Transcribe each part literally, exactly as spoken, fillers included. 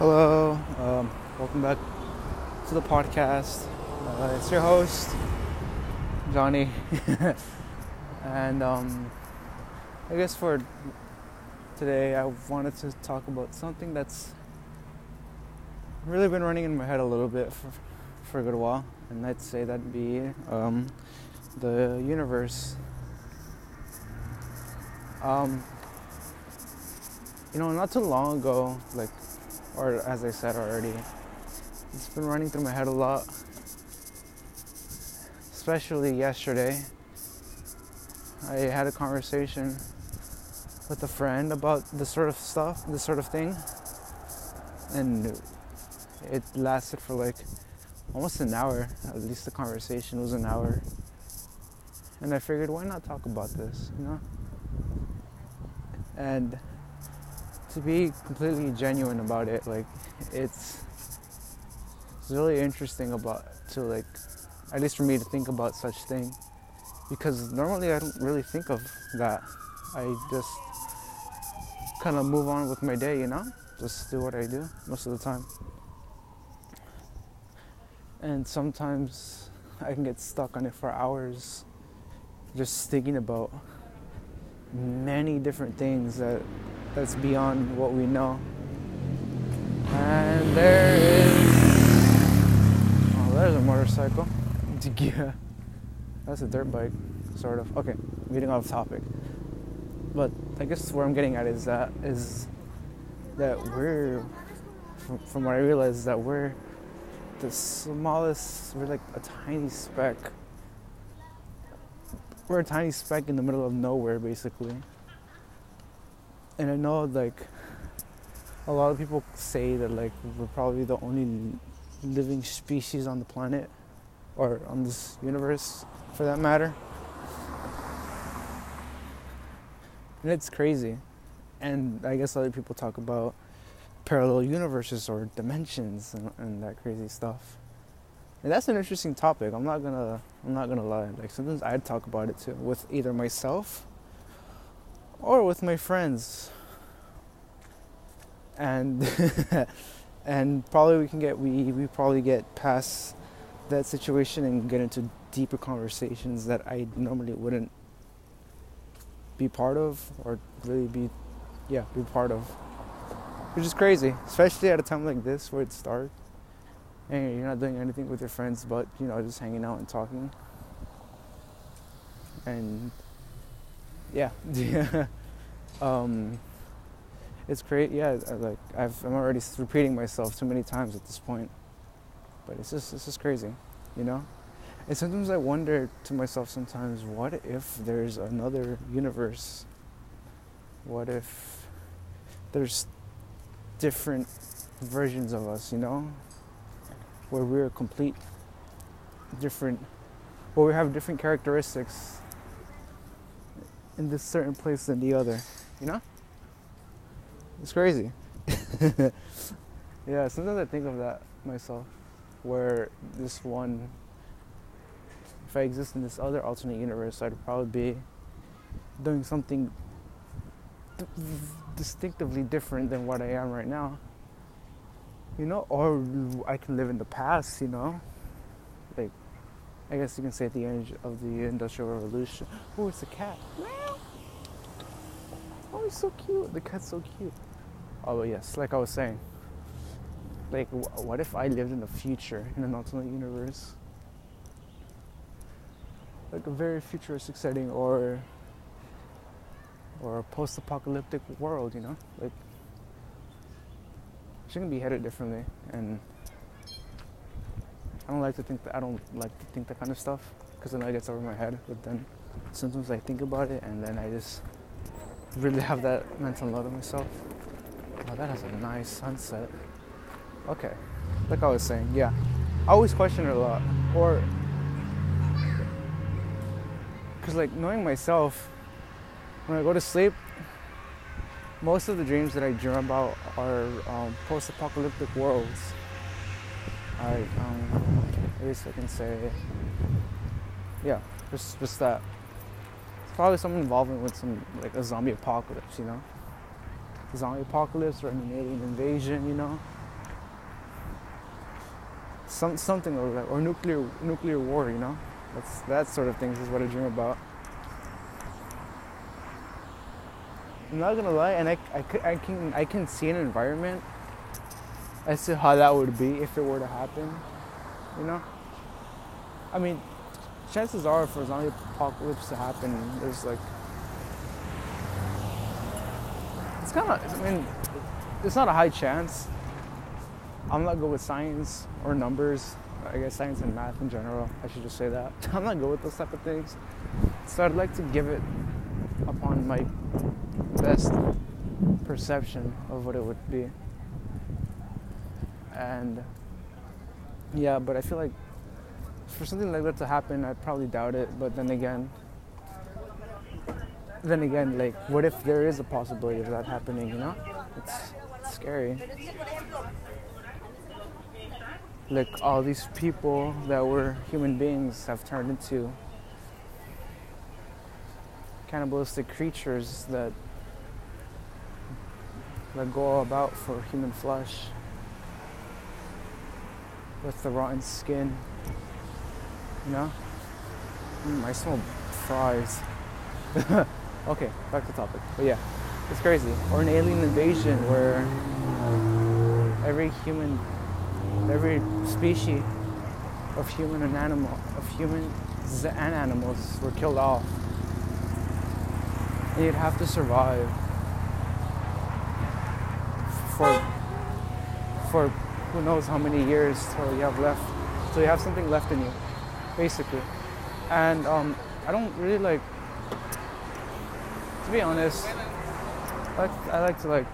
Hello, um, welcome back to the podcast. Uh, it's your host, Johnny. and um, I guess for today, I wanted to talk about something that's really been running in my head a little bit for, for a good while. And I'd say that'd be um, the universe. Um, you know, not too long ago, like, or as I said already, it's been running through my head a lot, especially yesterday. I had a conversation with a friend about this sort of stuff, this sort of thing, and it lasted for like almost an hour. At least the conversation was an hour, and I figured, why not talk about this, you know? And to be completely genuine about it, like, it's it's really interesting about to like, at least for me, to think about such thing, because normally I don't really think of that. I just kind of move on with my day, you know, just do what I do most of the time. And sometimes I can get stuck on it for hours, just thinking about many different things that that's beyond what we know. And there is, oh, there's a motorcycle. Yeah, that's a dirt bike, sort of. Okay, getting off topic, but I guess where I'm getting at is that is that we're, from, from what I realized, that we're the smallest. We're like a tiny speck. We're a tiny speck in the middle of nowhere, basically. And I know, like, a lot of people say that, like, we're probably the only living species on the planet, or on this universe, for that matter. And it's crazy. And I guess other people talk about parallel universes or dimensions and, and that crazy stuff. And that's an interesting topic. I'm not gonna, I'm not gonna lie. Like, sometimes I'd talk about it too with either myself or with my friends, and and probably we can get we we probably get past that situation and get into deeper conversations that I normally wouldn't be part of, or really be yeah be part of, which is crazy, especially at a time like this where it's dark and you're not doing anything with your friends, but, you know, just hanging out and talking. And yeah, yeah. um, it's great. Yeah, like I've, I'm already repeating myself too many times at this point, but it's just it's just crazy, you know. And sometimes I wonder to myself, sometimes, what if there's another universe? What if there's different versions of us, you know, where we're complete different, where we have different characteristics in this certain place than the other, you know? It's crazy. Yeah, sometimes I think of that myself, where this one, if I exist in this other alternate universe, I'd probably be doing something d- distinctively different than what I am right now, you know? Or I can live in the past, you know? Like, I guess you can say at the end of the Industrial Revolution. Oh, it's a cat. Oh, he's so cute. The cat's so cute. Oh, but yes, like I was saying, like, wh- what if I lived in the future, in an alternate universe? Like a very futuristic setting, or or a post-apocalyptic world, you know? Like, she can be headed differently, and I don't like to think that I don't like to think that kind of stuff, because then it gets over my head. But then sometimes I think about it, and then I just really have that mental load on myself. Oh, that has a nice sunset. Okay, like I was saying, yeah, I always question it a lot, or because, like, knowing myself, when I go to sleep, most of the dreams that I dream about are um, post-apocalyptic worlds. I um, at least I can say, yeah, just just that. Probably something involving with some, like, a zombie apocalypse, you know? Zombie apocalypse or an alien invasion, you know? some something like that, or nuclear nuclear war, you know? That's that sort of things is what I dream about. I'm not gonna lie, and I, I, could, I can I can see an environment as to how that would be if it were to happen, you know? I mean, chances are for zombie apocalypse to happen, there's like, it's kind of, I mean, it's not a high chance. I'm not good with science or numbers. I guess science and math in general, I should just say that. I'm not good with those type of things. So I'd like to give it upon my best perception of what it would be. And yeah, but I feel like for something like that to happen, I'd probably doubt it. But then again, then again, like, what if there is a possibility of that happening, you know? It's, it's scary. Like, all these people that were human beings have turned into cannibalistic creatures that, that go about for human flesh with the rotten skin, you know? Mm, I smell fries. Okay, back to topic. But yeah, it's crazy. Or an alien invasion where every human, every species of human and animal, of humans and animals were killed off. And you'd have to survive for, for who knows how many years till you have left, till you have something left in you, basically. And um, I don't really like, to be honest, I like, I like to like,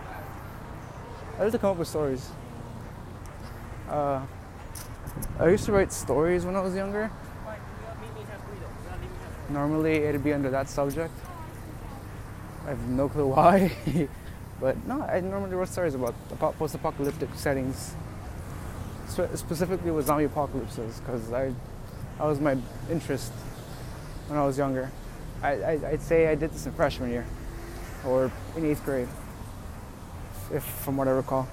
I like to come up with stories. Uh, I used to write stories when I was younger. Normally it'd be under that subject. I have no clue why. But no, I normally wrote stories about post-apocalyptic settings. Spe- specifically with zombie apocalypses, because I, that was my interest when I was younger. I, I, I'd say I did this in freshman year, or in eighth grade, if from what I recall.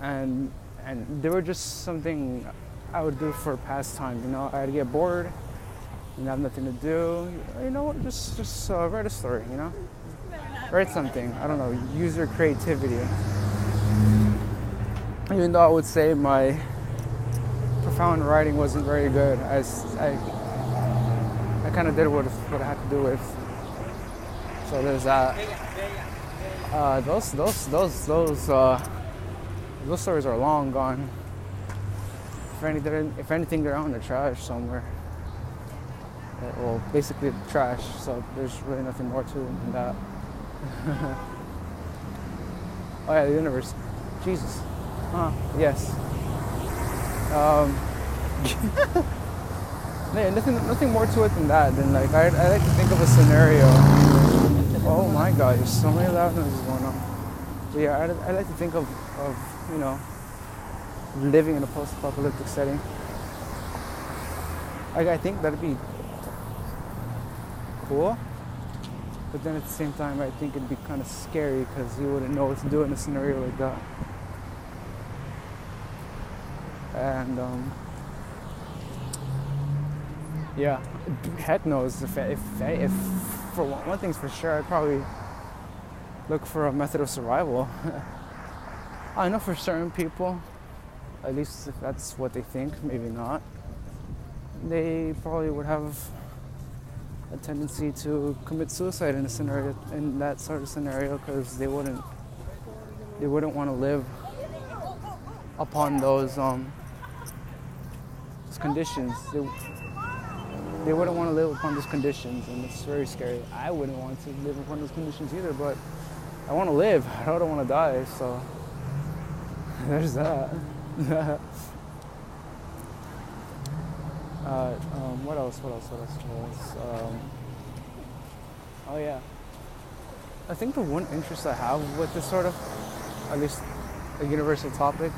And and they were just something I would do for pastime, you know. I'd get bored and have nothing to do. You know what? Just just uh, write a story, you know. Write something. I don't know. Use your creativity. Even though I would say my profound writing wasn't very good, I I, I kind of did what what I had to do with. So there's that. Uh, those those those those. Uh, Those stories are long gone. If anything, if anything, they're out in the trash somewhere. Well, basically trash, so there's really nothing more to them than that. Oh yeah, the universe. Jesus. Huh, yes. Um, yeah, nothing, nothing more to it than that. Than like, I, I like to think of a scenario. Oh my God, there's so many loud noises going on. But yeah, I, I like to think of, of you know, living in a post-apocalyptic setting. Like, I think that'd be cool, but then at the same time, I think it'd be kind of scary because you wouldn't know what to do in a scenario like that. And um, yeah, heck knows if if if for one, one thing's for sure, I'd probably look for a method of survival. I know for certain people, at least if that's what they think, maybe not, they probably would have a tendency to commit suicide in a scenario, in that sort of scenario, because they wouldn't, they wouldn't want to live upon those um, those conditions. They, they wouldn't want to live upon those conditions, and it's very scary. I wouldn't want to live upon those conditions either, but I want to live. I don't want to die, so. There's that. uh, um, what else? What else? What else? What else? Um, oh yeah. I think the one interest I have with this sort of, at least, a universal topic,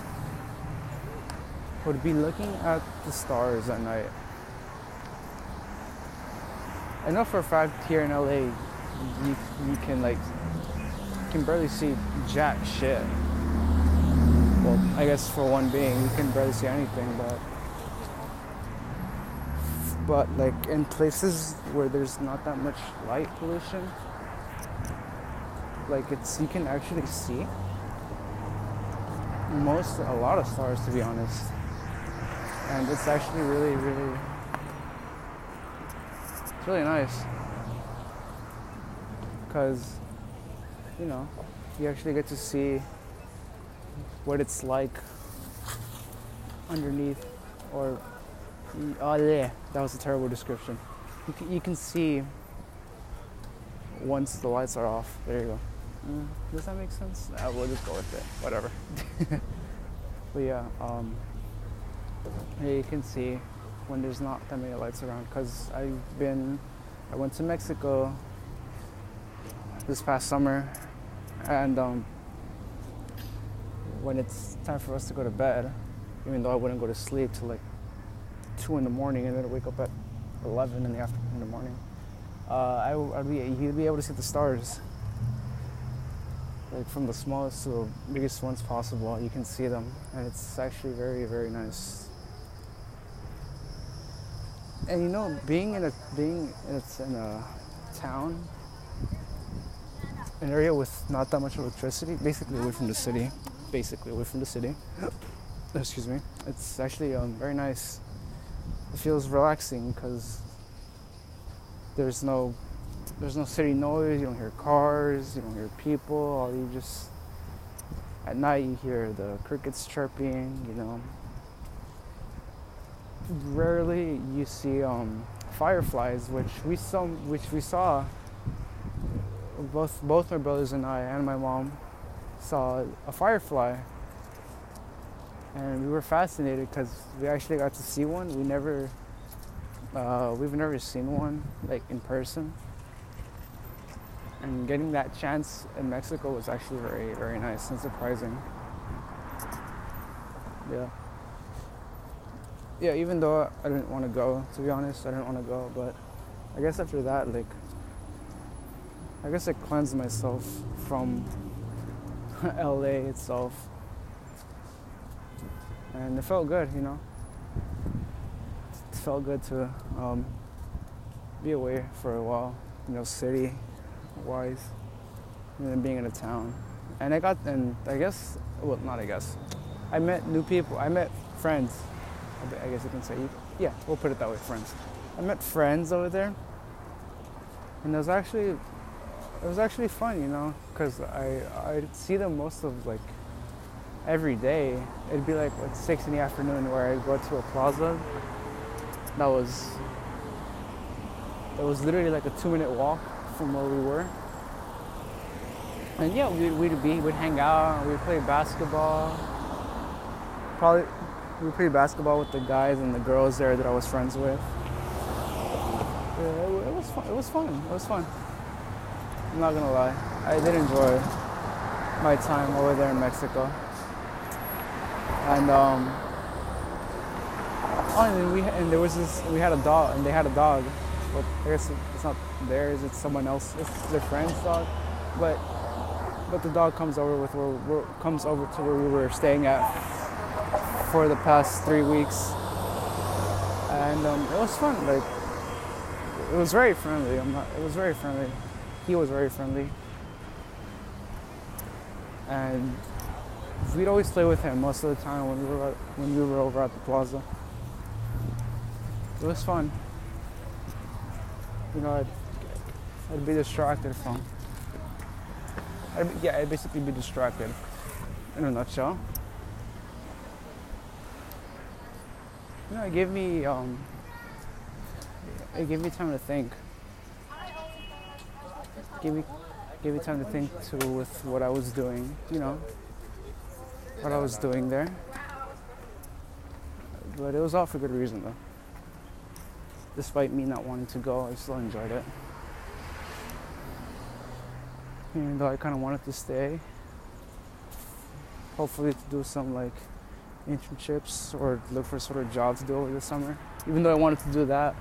would be looking at the stars at night. I know for a fact here in L A, you you can like, you can barely see jack shit. well, I guess for one being, you can barely see anything, but, but like in places where there's not that much light pollution, like it's, you can actually see most, a lot of stars, to be honest. And it's actually really, really, it's really nice. Because, you know, you actually get to see what it's like underneath, or, oh yeah, that was a terrible description. You can, you can see once the lights are off. There you go. Uh, does that make sense? Uh, we'll just go with it. Whatever. But yeah, um, yeah, you can see when there's not that many lights around. Because I've been, I went to Mexico this past summer, and um, when it's time for us to go to bed, even though I wouldn't go to sleep till like two in the morning, and then I'd wake up at eleven in the afternoon in the morning, uh, I I'd be, you'd be able to see the stars, like from the smallest to the biggest ones possible. You can see them, and it's actually very, very nice. And you know, being in a being it's in a town. An area with not that much electricity, basically away from the city, basically away from the city. Excuse me. It's actually um, very nice. It feels relaxing because there's no, there's no city noise. You don't hear cars. You don't hear people. All you just at night you hear the crickets chirping. You know. Rarely you see um, fireflies, which we saw, which we saw. Both both my brothers and I and my mom saw a firefly, and we were fascinated because we actually got to see one. We never, uh, we've never seen one like in person, and getting that chance in Mexico was actually very, very nice and surprising. Yeah, yeah. Even though I didn't want to go, to be honest, I didn't want to go, but I guess after that, like. I guess I cleansed myself from L A itself, and it felt good, you know. It felt good to um, be away for a while, you know, city-wise, and then being in a town. And I got, and I guess, well, not I guess, I met new people. I met friends. I guess you can say, yeah, we'll put it that way, friends. I met friends over there, and it was actually. It was actually fun, you know, because I I'd see them most of like every day. It'd be like at six in the afternoon where I'd go to a plaza that was that was literally like a two minute walk from where we were. And yeah, we, we'd be we'd hang out, we'd play basketball. Probably we'd play basketball with the guys and the girls there that I was friends with. Yeah, it, it was fun. It was fun. It was fun. I'm not gonna lie, I did enjoy my time over there in Mexico, and um, oh, and we and there was this we had a dog, and they had a dog, but I guess it's not theirs, it's someone else, it's their friend's dog, but but the dog comes over with where, where comes over to where we were staying at for the past three weeks, and um, it was fun, like it was very friendly. I'm not, it was very friendly. He was very friendly, and we'd always play with him most of the time when we were when we were over at the plaza. It was fun, you know. I'd, I'd be distracted from. I'd, yeah, I'd basically be distracted. In a nutshell, you know, it gave me um, it gave me time to think. Gave me, gave me time to think too with what I was doing, you know, what I was doing there. But it was all for good reason, though. Despite me not wanting to go, I still enjoyed it. Even though I kind of wanted to stay, hopefully to do some like internships or look for sort of job to do over the summer. Even though I wanted to do that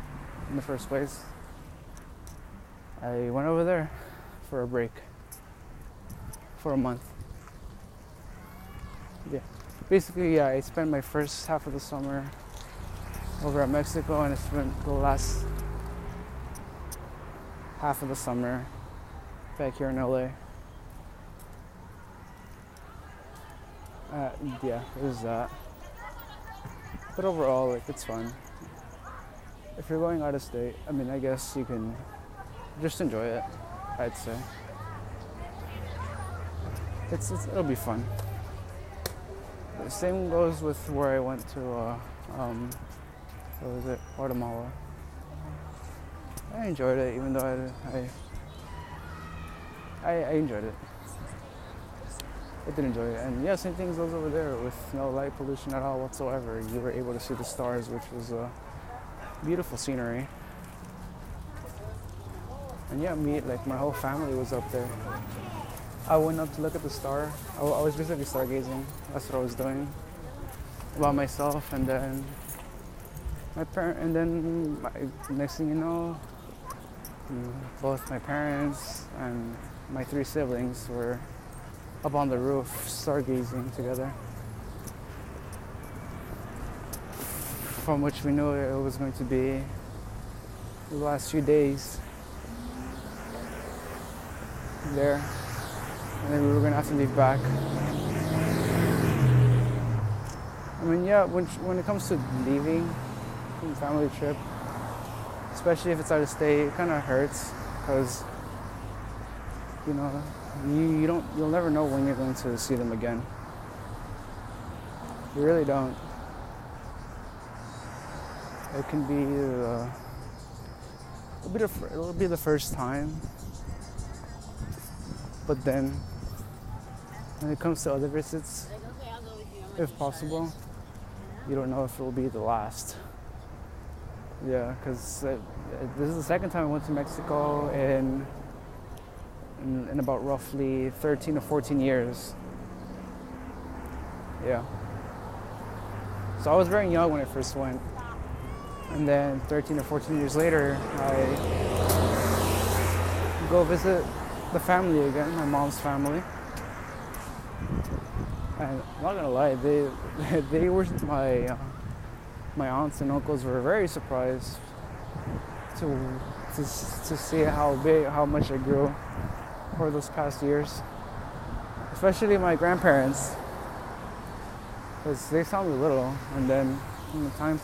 in the first place, I went over there for a break, for a month. Yeah. basically, yeah, I spent my first half of the summer over at Mexico, and I spent the last half of the summer back here in L A. Uh, yeah, it was that. But overall, like, it's fun. If you're going out of state, I mean, I guess you can just enjoy it, I'd say. It's, it's it'll be fun. The same goes with where I went to, uh, um, what was it, Guatemala. I enjoyed it, even though I, I, I, I enjoyed it. I did enjoy it. And yeah, same thing as those over there with no light pollution at all whatsoever. You were able to see the stars, which was uh, beautiful scenery. And yeah, me, like my whole family was up there. I went up to look at the star. I, I was basically stargazing. That's what I was doing by myself. And then my parent, and then my, next thing you know, both my parents and my three siblings were up on the roof stargazing together, from which we knew it was going to be the last few days there, and then we were going to have to leave back. I mean, yeah, when, when it comes to leaving from a family trip, especially if it's out of state, it kind of hurts, because, you know, You, you don't, you'll never know when you're going to see them again. You really don't. It can be, uh, it'll be the, it'll be the first time. But then, when it comes to other visits, if possible, you don't know if it'll be the last. Yeah, because uh, this is the second time I went to Mexico, and In, in about roughly thirteen or fourteen years. Yeah. So I was very young when I first went. And then thirteen or fourteen years later, I go visit the family again, my mom's family. And I'm not gonna lie, they they were my uh, my aunts and uncles were very surprised to to to see how big how much I grew over those past years, especially my grandparents, because they saw me little, and then you know, time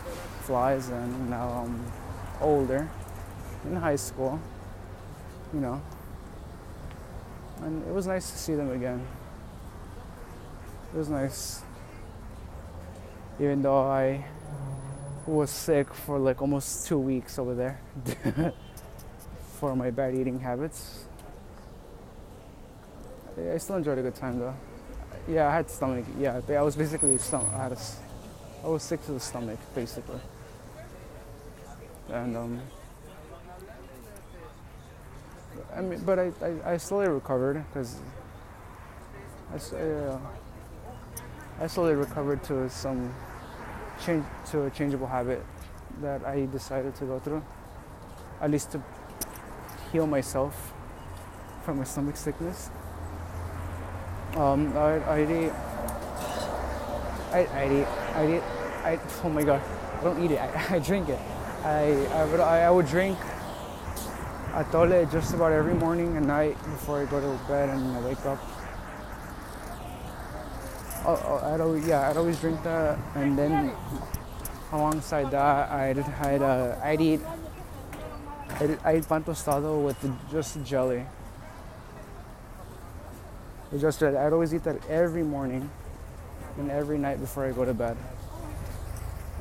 flies, and now I'm older, in high school, you know, and it was nice to see them again. It was nice, even though I was sick for like almost two weeks over there for my bad eating habits. I still enjoyed a good time though. Yeah, I had stomach. Yeah, I was basically stomach. I had a, I was sick to the stomach basically. And um, I mean, but I I, I slowly recovered because I uh, I slowly recovered to some change to a changeable habit that I decided to go through, at least to heal myself from my stomach sickness. Um, I, I eat, I, I eat, I eat, I, oh my god, I don't eat it, I, I drink it. I, I would, I, I would drink atole just about every morning and night before I go to bed and I wake up. Oh, oh, I'd always, yeah, I'd always drink that, and then alongside that, I'd, I'd, uh, I'd eat, I'd, I'd eat pan tostado with the, just jelly. I just read, I'd always eat that every morning and every night before I go to bed.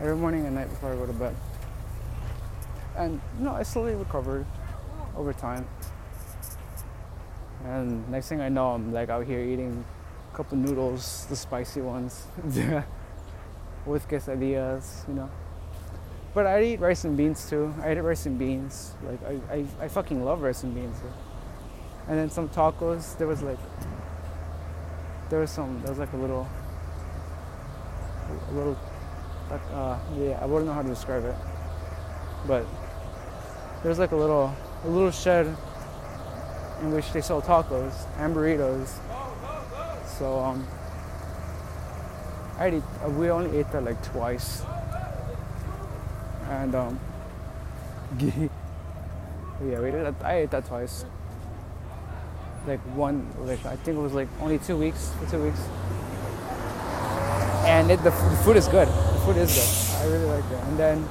Every morning and night before I go to bed. And you know, I slowly recovered over time. And next thing I know, I'm like out here eating a couple noodles, the spicy ones, with quesadillas, you know. But I eat rice and beans too. I eat rice and beans. Like I, I, I fucking love rice and beans. And then some tacos. There was like. There was some, there was like a little, a little, uh, yeah, I wouldn't know how to describe it, but there was like a little, a little shed in which they sell tacos and burritos. So, um, I ate, we only ate that like twice, and um, yeah, we did. I ate that twice. Like one, like I think it was like only two weeks, two weeks. And it, the, the food is good. The food is good. I really like it. And then,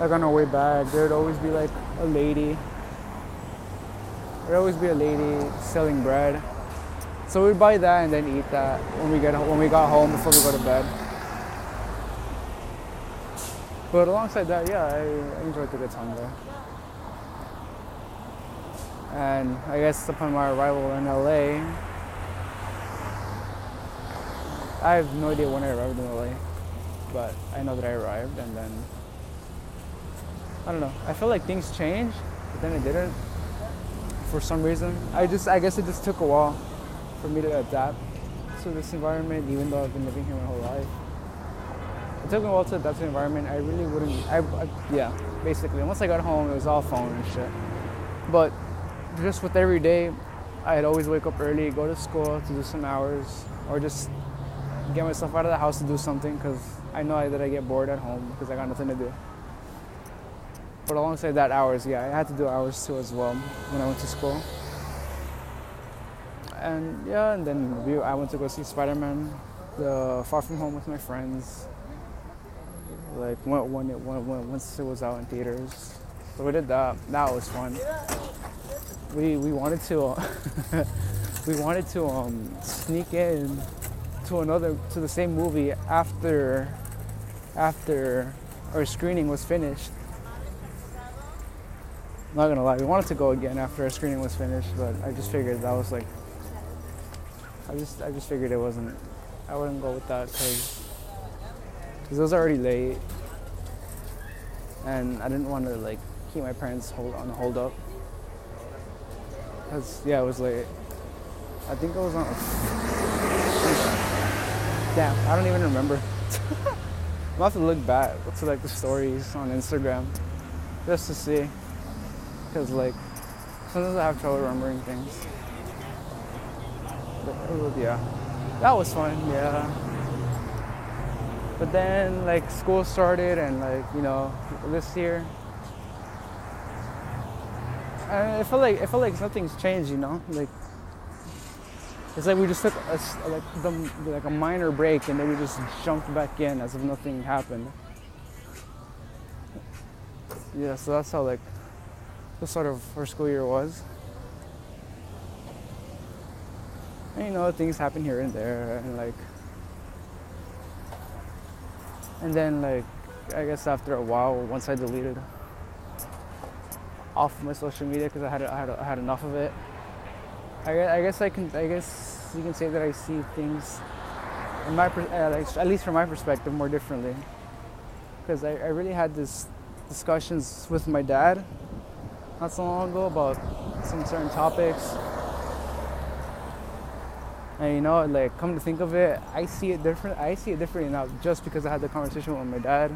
like on our way back, there'd always be like a lady. There'd always be a lady selling bread. So we'd buy that and then eat that when we get when we got home before we go to bed. But alongside that, yeah, I, I enjoyed the good time there. And I guess upon my arrival in L A, I have no idea when I arrived in L A, but I know that I arrived, and then, I don't know, I feel like things changed, but then it didn't, for some reason. I just, I guess it just took a while for me to adapt to this environment, even though I've been living here my whole life. It took me a while to adapt to the environment. I really wouldn't, I, I yeah, basically, once I got home, it was all phone and shit. But just with every day, I'd always wake up early, go to school to do some hours, or just get myself out of the house to do something, because I know that I get bored at home because I got nothing to do. But alongside that, hours, yeah, I had to do hours too as well when I went to school. And yeah, and then we, I went to go see Spider-Man, the Far From Home with my friends, like when it, when, when, once it was out in theaters. So we did that. That was fun. We we wanted to we wanted to um, sneak in to another to the same movie after after our screening was finished. I'm not gonna lie, we wanted to go again after our screening was finished, but I just figured that was like I just I just figured it wasn't. I wouldn't go with that because it was already late, and I didn't want to like keep my parents hold on hold up. Cause yeah, it was late. I think I was on. Damn, I don't even remember. I'll have to look back to like the stories on Instagram just to see, cause like sometimes I have trouble remembering things. But it was, yeah, that was fun. Yeah. But then like school started and like you know this year. I feel like I feel like something's changed, you know. Like it's like we just took a, like the, like a minor break, and then we just jumped back in as if nothing happened. Yeah, so that's how like the sort of first school year was. And you know, things happen here and there, and like, and then like, I guess after a while, once I deleted off my social media because I had I had I had enough of it. I, I guess I can I guess you can say that I see things, in my at least from my perspective, more differently. Because I, I really had this discussions with my dad not so long ago about some certain topics, and you know, like come to think of it, I see it different. I see it differently now just because I had the conversation with my dad,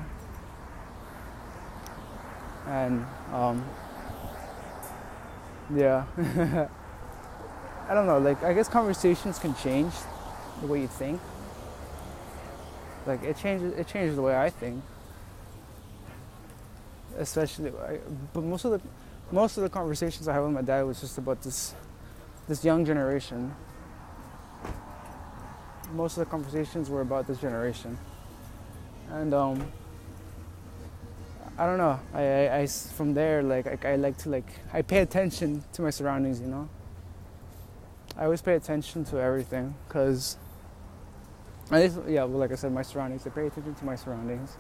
and. Um, Yeah, I don't know, like, I guess conversations can change the way you think. Like, it changes it changes the way I think. Especially, I, but most of the most of the conversations I had with my dad was just about this, this young generation. Most of the conversations were about this generation. And, um, I don't know. I, I, I from there like I, I like to like I pay attention to my surroundings, you know. I always pay attention to everything because, at least yeah, well, like I said, my surroundings. I pay attention to my surroundings,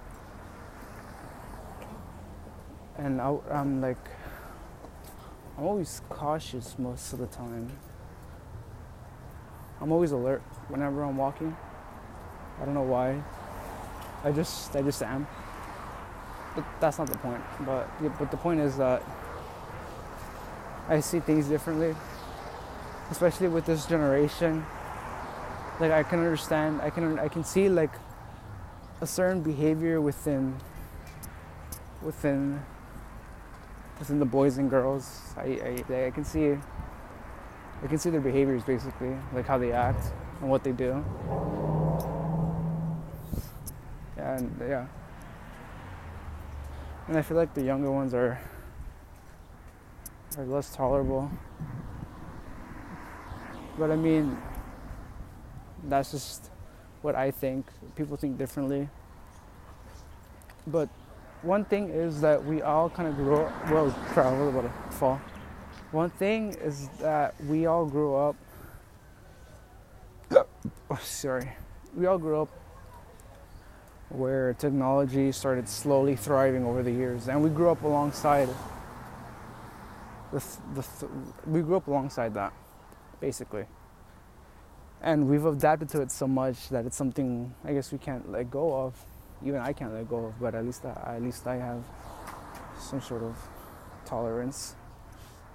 and I, I'm like, I'm always cautious most of the time. I'm always alert whenever I'm walking. I don't know why. I just I just am. But that's not the point. But yeah, but the point is that I see things differently, especially with this generation. Like I can understand, I can I can see like a certain behavior within within within the boys and girls. I I, I can see I can see their behaviors basically, like how they act and what they do. and yeah. And I feel like the younger ones are are less tolerable. But I mean, that's just what I think. People think differently. But one thing is that we all kind of grew up, well, crap, I was about to fall. One thing is that we all grew up, oh, sorry, we all grew up where technology started slowly thriving over the years, and we grew up alongside the, the we grew up alongside that, basically. And we've adapted to it so much that it's something I guess we can't let go of. Even I can't let go of, but at least I, at least I have some sort of tolerance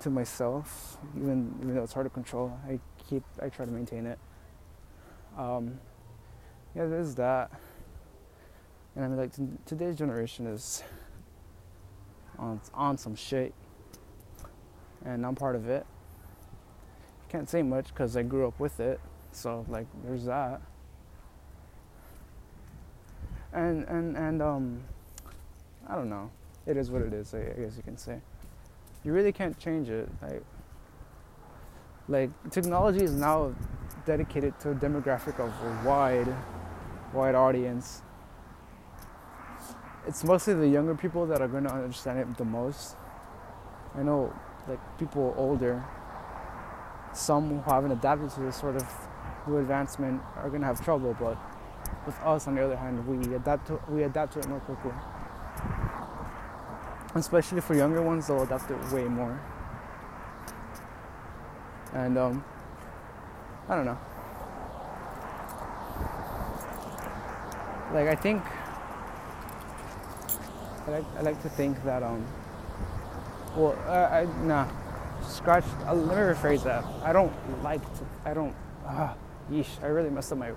to myself, even even though it's hard to control. I keep I try to maintain it. Um, yeah, there's that. And I mean, like, t- today's generation is on on some shit, and I'm part of it. Can't say much because I grew up with it, so like, there's that. And and and um, I don't know. It is what it is, I, I guess you can say. You really can't change it. Like, like technology is now dedicated to a demographic of a wide, wide audience. It's mostly the younger people that are going to understand it the most. I know, like, people older, some who haven't adapted to this sort of new advancement are going to have trouble, but with us, on the other hand, we adapt to, we adapt to it more quickly. Especially for younger ones, they'll adapt it way more. And, um, I don't know. Like, I think... I like, I like to think that, um, well, uh, I, nah, scratch, uh, let me rephrase that. I don't like to, I don't, ah, uh, yeesh, I really messed up my,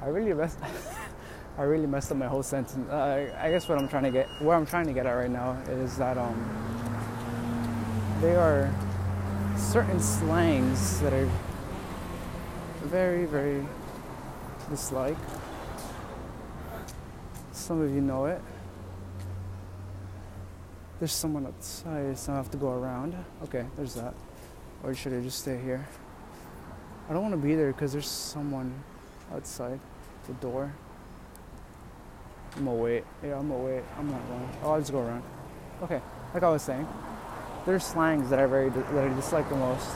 I really messed, I really messed up my whole sentence. Uh, I, I guess what I'm trying to get, what I'm trying to get at right now is that, um, there are certain slangs that I very, very dislike. Some of you know it. There's someone outside, so I have to go around. Okay, there's that. Or should I just stay here? I don't want to be there because there's someone outside the door. I'm gonna wait. Yeah, I'm gonna wait. I'm not going. Oh, I'll just go around. Okay, like I was saying, there's slangs that I very that I dislike the most.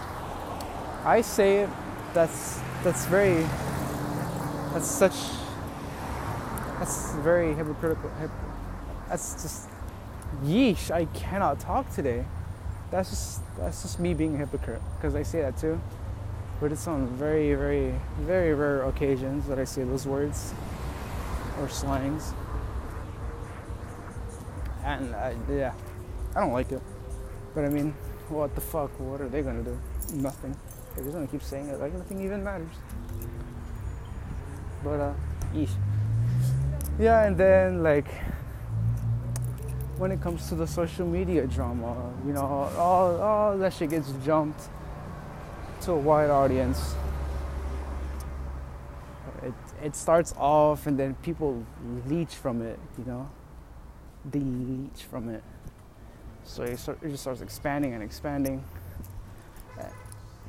I say it. That's that's very. That's such. That's very hypocritical. Hip, that's just. Yeesh, I cannot talk today. That's just that's just me being a hypocrite, because I say that too. But it's on very, very, very rare occasions that I say those words or slangs. And I, yeah, I don't like it. But I mean, what the fuck? What are they gonna do? Nothing. They're just gonna keep saying it like nothing even matters. But uh, yeesh. Yeah, and then like. When it comes to the social media drama, you know, all, all that shit gets jumped to a wide audience. It it starts off and then people leech from it, you know. They leech from it. So it, start, it just starts expanding and expanding.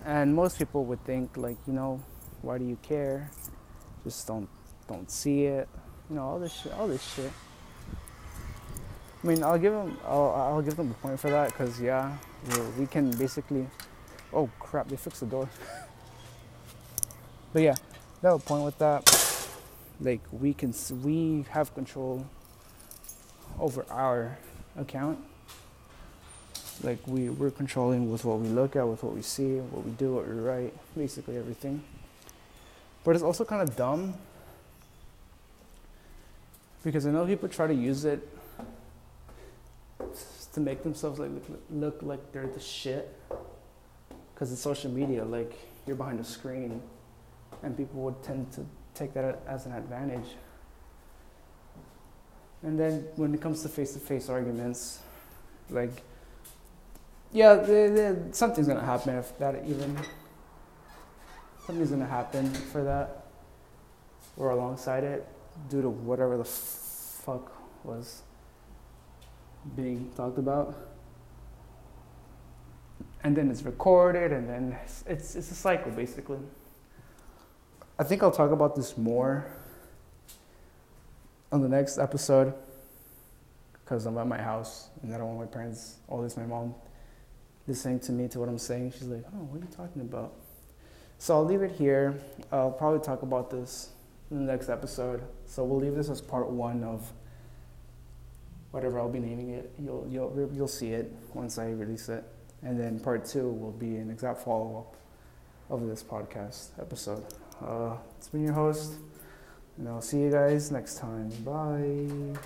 And most people would think, like, you know, why do you care? Just don't don't see it. You know, all this shit, all this shit. I mean, I'll give them, I'll, I'll give them a point for that, because yeah, we can basically. Oh crap! They fixed the door. But yeah, they have a point with that. Like, we can, we have control over our account. Like we we're controlling with what we look at, with what we see, what we do, what we write, basically everything. But it's also kind of dumb, because I know people try to use it to make themselves like look, look like they're the shit, because it's social media. Like, you're behind a screen, and people would tend to take that as an advantage. And then when it comes to face-to-face arguments, like, yeah, they, they, something's gonna happen if that even something's gonna happen for that, or alongside it, due to whatever the. F- fuck was being talked about. And then it's recorded, and then it's, it's, it's a cycle, basically. I think I'll talk about this more on the next episode, because I'm at my house, and I don't want my parents, always my mom, listening to me, to what I'm saying. She's like, oh, what are you talking about? So I'll leave it here. I'll probably talk about this in the next episode. So we'll leave this as part one of whatever I'll be naming it. You'll you'll you'll see it once I release it. And then part two will be an exact follow-up of this podcast episode. Uh, it's been your host, and I'll see you guys next time. Bye.